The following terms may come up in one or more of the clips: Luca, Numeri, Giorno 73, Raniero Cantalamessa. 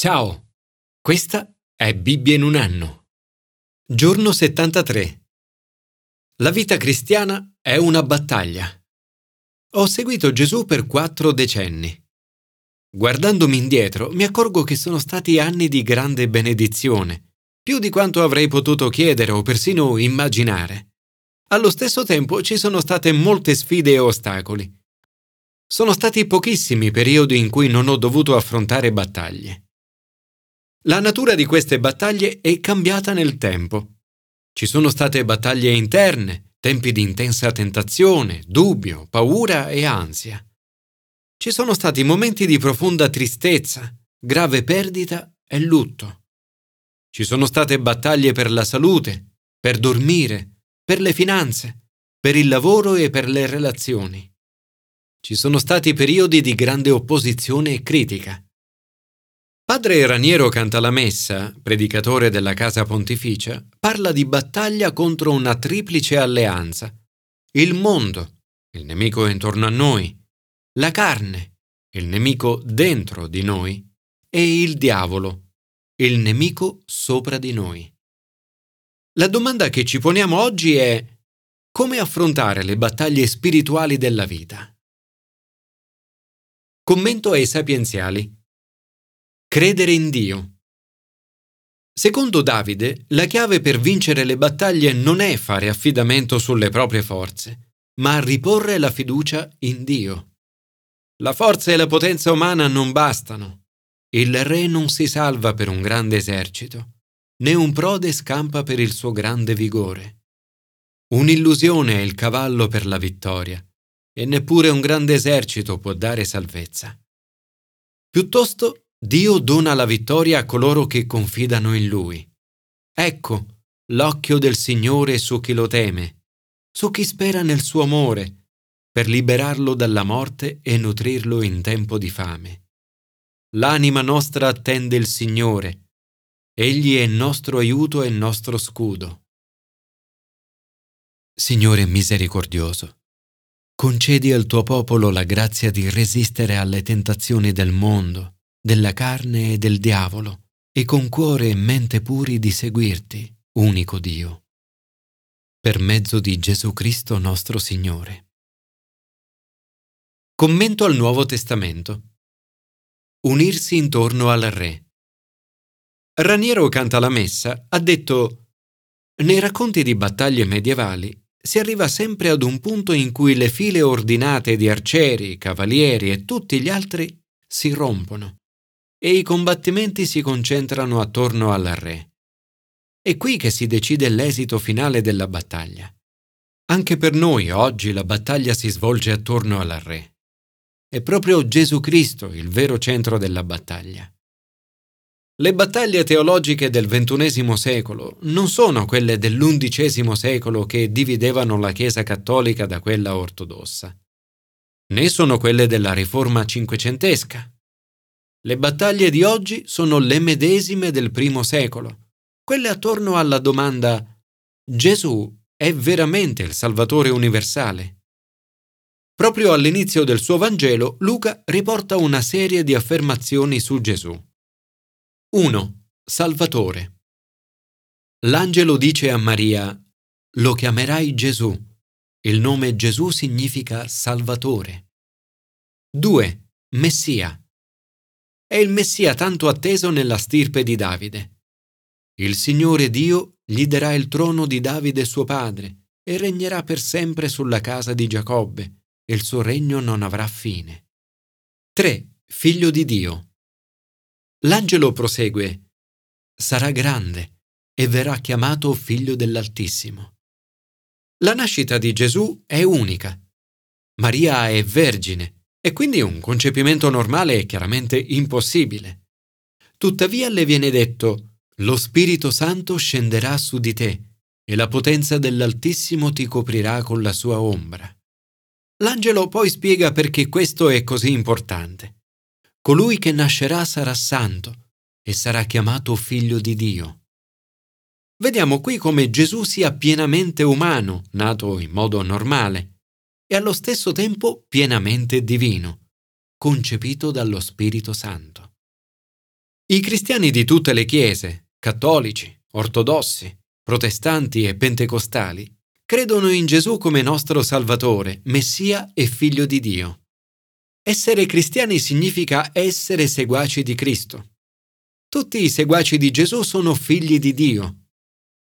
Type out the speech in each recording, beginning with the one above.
Ciao, questa è Bibbia in un anno. Giorno 73. La vita cristiana è una battaglia. Ho seguito Gesù per 4 decenni. Guardandomi indietro, mi accorgo che sono stati anni di grande benedizione, più di quanto avrei potuto chiedere o persino immaginare. Allo stesso tempo ci sono state molte sfide e ostacoli. Sono stati pochissimi periodi in cui non ho dovuto affrontare battaglie. La natura di queste battaglie è cambiata nel tempo. Ci sono state battaglie interne, tempi di intensa tentazione, dubbio, paura e ansia. Ci sono stati momenti di profonda tristezza, grave perdita e lutto. Ci sono state battaglie per la salute, per dormire, per le finanze, per il lavoro e per le relazioni. Ci sono stati periodi di grande opposizione e critica. Padre Raniero Cantalamessa, predicatore della Casa Pontificia, parla di battaglia contro una triplice alleanza: il mondo, il nemico intorno a noi, la carne, il nemico dentro di noi, e il diavolo, il nemico sopra di noi. La domanda che ci poniamo oggi è: come affrontare le battaglie spirituali della vita? Commento ai Sapienziali. Credere in Dio. Secondo Davide, la chiave per vincere le battaglie non è fare affidamento sulle proprie forze, ma riporre la fiducia in Dio. La forza e la potenza umana non bastano. Il re non si salva per un grande esercito, né un prode scampa per il suo grande vigore. Un'illusione è il cavallo per la vittoria, e neppure un grande esercito può dare salvezza. Piuttosto, Dio dona la vittoria a coloro che confidano in Lui. Ecco l'occhio del Signore su chi lo teme, su chi spera nel suo amore, per liberarlo dalla morte e nutrirlo in tempo di fame. L'anima nostra attende il Signore. Egli è nostro aiuto e nostro scudo. Signore misericordioso, concedi al tuo popolo la grazia di resistere alle tentazioni del mondo, della carne e del diavolo, e con cuore e mente puri di seguirti, unico Dio. Per mezzo di Gesù Cristo nostro Signore. Commento al Nuovo Testamento. Unirsi intorno al Re. Raniero Cantalamessa ha detto: nei racconti di battaglie medievali si arriva sempre ad un punto in cui le file ordinate di arcieri, cavalieri e tutti gli altri si rompono e i combattimenti si concentrano attorno al re. È qui che si decide l'esito finale della battaglia. Anche per noi oggi la battaglia si svolge attorno al re. È proprio Gesù Cristo il vero centro della battaglia. Le battaglie teologiche del XXI secolo non sono quelle dell'XI secolo che dividevano la Chiesa cattolica da quella ortodossa, né sono quelle della Riforma cinquecentesca. Le battaglie di oggi sono le medesime del primo secolo, quelle attorno alla domanda: Gesù è veramente il Salvatore universale? Proprio all'inizio del suo Vangelo, Luca riporta una serie di affermazioni su Gesù. 1. Salvatore. L'angelo dice a Maria: lo chiamerai Gesù. Il nome Gesù significa Salvatore. 2. Messia. È il Messia tanto atteso nella stirpe di Davide. Il Signore Dio gli darà il trono di Davide suo padre e regnerà per sempre sulla casa di Giacobbe, e il suo regno non avrà fine. 3. Figlio di Dio. L'angelo prosegue: sarà grande e verrà chiamato Figlio dell'Altissimo. La nascita di Gesù è unica. Maria è vergine e quindi un concepimento normale è chiaramente impossibile. Tuttavia le viene detto: lo Spirito Santo scenderà su di te e la potenza dell'Altissimo ti coprirà con la sua ombra. L'angelo poi spiega perché questo è così importante. Colui che nascerà sarà santo e sarà chiamato Figlio di Dio. Vediamo qui come Gesù sia pienamente umano, nato in modo normale, e allo stesso tempo pienamente divino, concepito dallo Spirito Santo. I cristiani di tutte le chiese, cattolici, ortodossi, protestanti e pentecostali, credono in Gesù come nostro Salvatore, Messia e Figlio di Dio. Essere cristiani significa essere seguaci di Cristo. Tutti i seguaci di Gesù sono figli di Dio.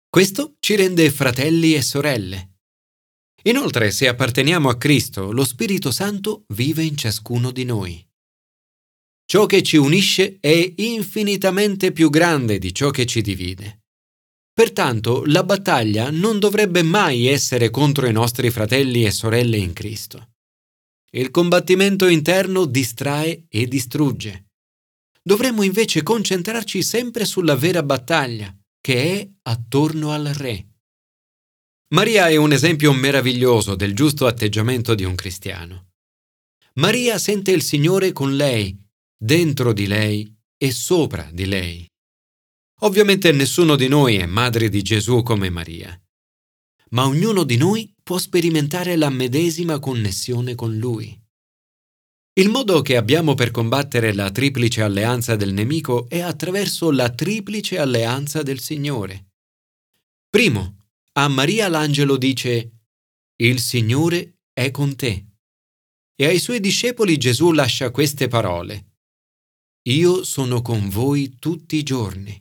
Questo ci rende fratelli e sorelle. Inoltre, se apparteniamo a Cristo, lo Spirito Santo vive in ciascuno di noi. Ciò che ci unisce è infinitamente più grande di ciò che ci divide. Pertanto, la battaglia non dovrebbe mai essere contro i nostri fratelli e sorelle in Cristo. Il combattimento interno distrae e distrugge. Dovremmo invece concentrarci sempre sulla vera battaglia, che è attorno al Re. Maria è un esempio meraviglioso del giusto atteggiamento di un cristiano. Maria sente il Signore con lei, dentro di lei e sopra di lei. Ovviamente nessuno di noi è madre di Gesù come Maria, ma ognuno di noi può sperimentare la medesima connessione con Lui. Il modo che abbiamo per combattere la triplice alleanza del nemico è attraverso la triplice alleanza del Signore. Primo, a Maria l'angelo dice: «Il Signore è con te». E ai Suoi discepoli Gesù lascia queste parole: «Io sono con voi tutti i giorni».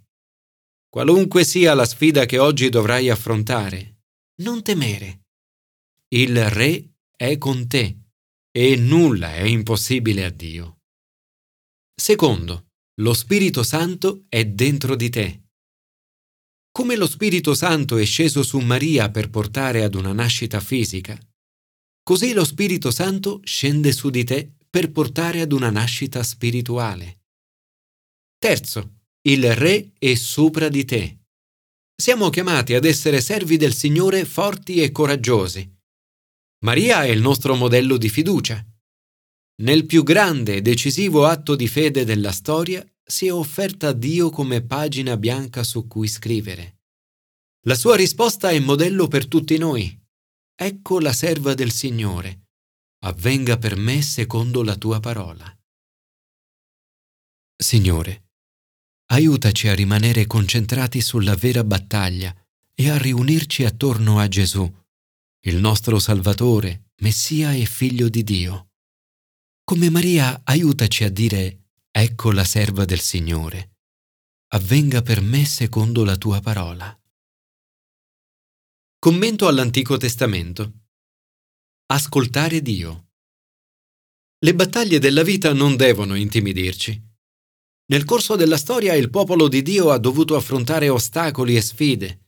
Qualunque sia la sfida che oggi dovrai affrontare, non temere. Il Re è con te e nulla è impossibile a Dio. Secondo, lo Spirito Santo è dentro di te. Come lo Spirito Santo è sceso su Maria per portare ad una nascita fisica, così lo Spirito Santo scende su di te per portare ad una nascita spirituale. Terzo, il Re è sopra di te. Siamo chiamati ad essere servi del Signore forti e coraggiosi. Maria è il nostro modello di fiducia. Nel più grande e decisivo atto di fede della storia si è offerta a Dio come pagina bianca su cui scrivere. La sua risposta è modello per tutti noi. Ecco la serva del Signore. Avvenga per me secondo la tua parola. Signore, aiutaci a rimanere concentrati sulla vera battaglia e a riunirci attorno a Gesù, il nostro Salvatore, Messia e Figlio di Dio. Come Maria, aiutaci a dire: «Ecco la serva del Signore. Avvenga per me secondo la tua parola». Commento all'Antico Testamento. Ascoltare Dio. Le battaglie della vita non devono intimidirci. Nel corso della storia il popolo di Dio ha dovuto affrontare ostacoli e sfide.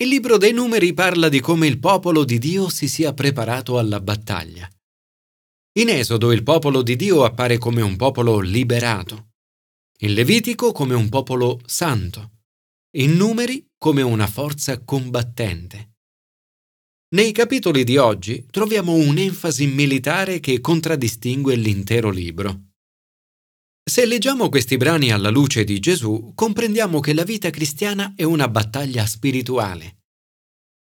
Il libro dei Numeri parla di come il popolo di Dio si sia preparato alla battaglia. In Esodo il popolo di Dio appare come un popolo liberato, in Levitico come un popolo santo, in Numeri come una forza combattente. Nei capitoli di oggi troviamo un'enfasi militare che contraddistingue l'intero libro. Se leggiamo questi brani alla luce di Gesù, comprendiamo che la vita cristiana è una battaglia spirituale.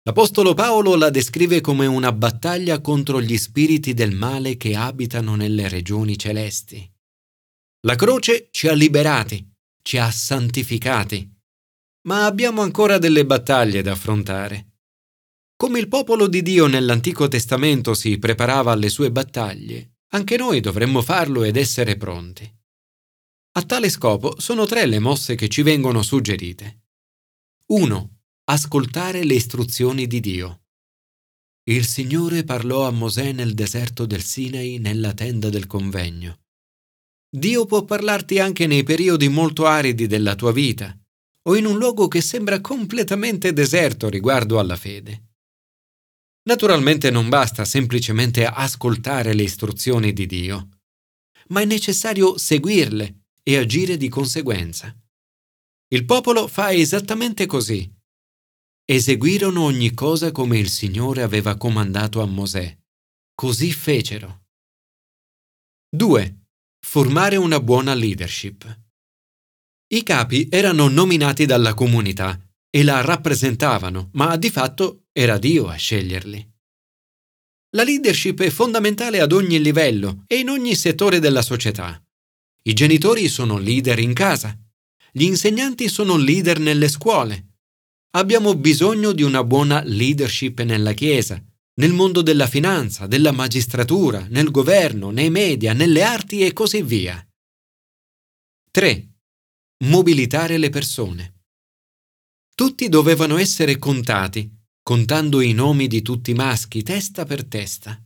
L'Apostolo Paolo la descrive come una battaglia contro gli spiriti del male che abitano nelle regioni celesti. La croce ci ha liberati, ci ha santificati, ma abbiamo ancora delle battaglie da affrontare. Come il popolo di Dio nell'Antico Testamento si preparava alle sue battaglie, anche noi dovremmo farlo ed essere pronti. A tale scopo sono tre le mosse che ci vengono suggerite. 1. Ascoltare le istruzioni di Dio. Il Signore parlò a Mosè nel deserto del Sinai nella tenda del convegno. Dio può parlarti anche nei periodi molto aridi della tua vita o in un luogo che sembra completamente deserto riguardo alla fede. Naturalmente non basta semplicemente ascoltare le istruzioni di Dio, ma è necessario seguirle e agire di conseguenza. Il popolo fa esattamente così. Eseguirono ogni cosa come il Signore aveva comandato a Mosè. Così fecero. 2. Formare una buona leadership. I capi erano nominati dalla comunità e la rappresentavano, ma di fatto era Dio a sceglierli. La leadership è fondamentale ad ogni livello e in ogni settore della società. I genitori sono leader in casa, Gli insegnanti sono leader nelle scuole. Abbiamo bisogno di una buona leadership nella Chiesa, nel mondo della finanza, della magistratura, nel governo, nei media, nelle arti e così via. 3. Mobilitare le persone. Tutti dovevano essere contati, contando i nomi di tutti i maschi, testa per testa.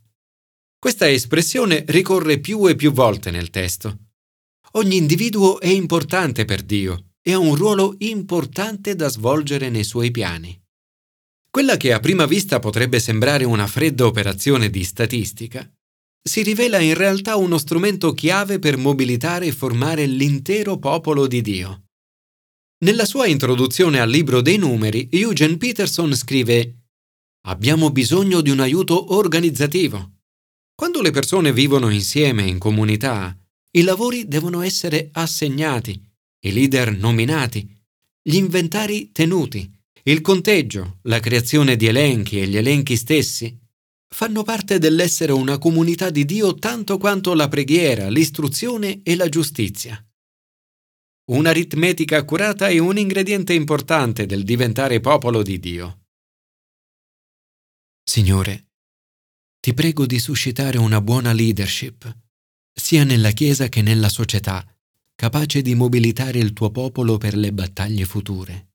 Questa espressione ricorre più e più volte nel testo. Ogni individuo è importante per Dio e ha un ruolo importante da svolgere nei suoi piani. Quella che a prima vista potrebbe sembrare una fredda operazione di statistica, si rivela in realtà uno strumento chiave per mobilitare e formare l'intero popolo di Dio. Nella sua introduzione al libro dei Numeri, Eugene Peterson scrive: «Abbiamo bisogno di un aiuto organizzativo. Quando le persone vivono insieme in comunità, i lavori devono essere assegnati, i leader nominati, gli inventari tenuti, il conteggio, la creazione di elenchi e gli elenchi stessi fanno parte dell'essere una comunità di Dio tanto quanto la preghiera, l'istruzione e la giustizia. Un'aritmetica accurata è un ingrediente importante del diventare popolo di Dio. Signore, ti prego di suscitare una buona leadership, sia nella Chiesa che nella società, capace di mobilitare il tuo popolo per le battaglie future.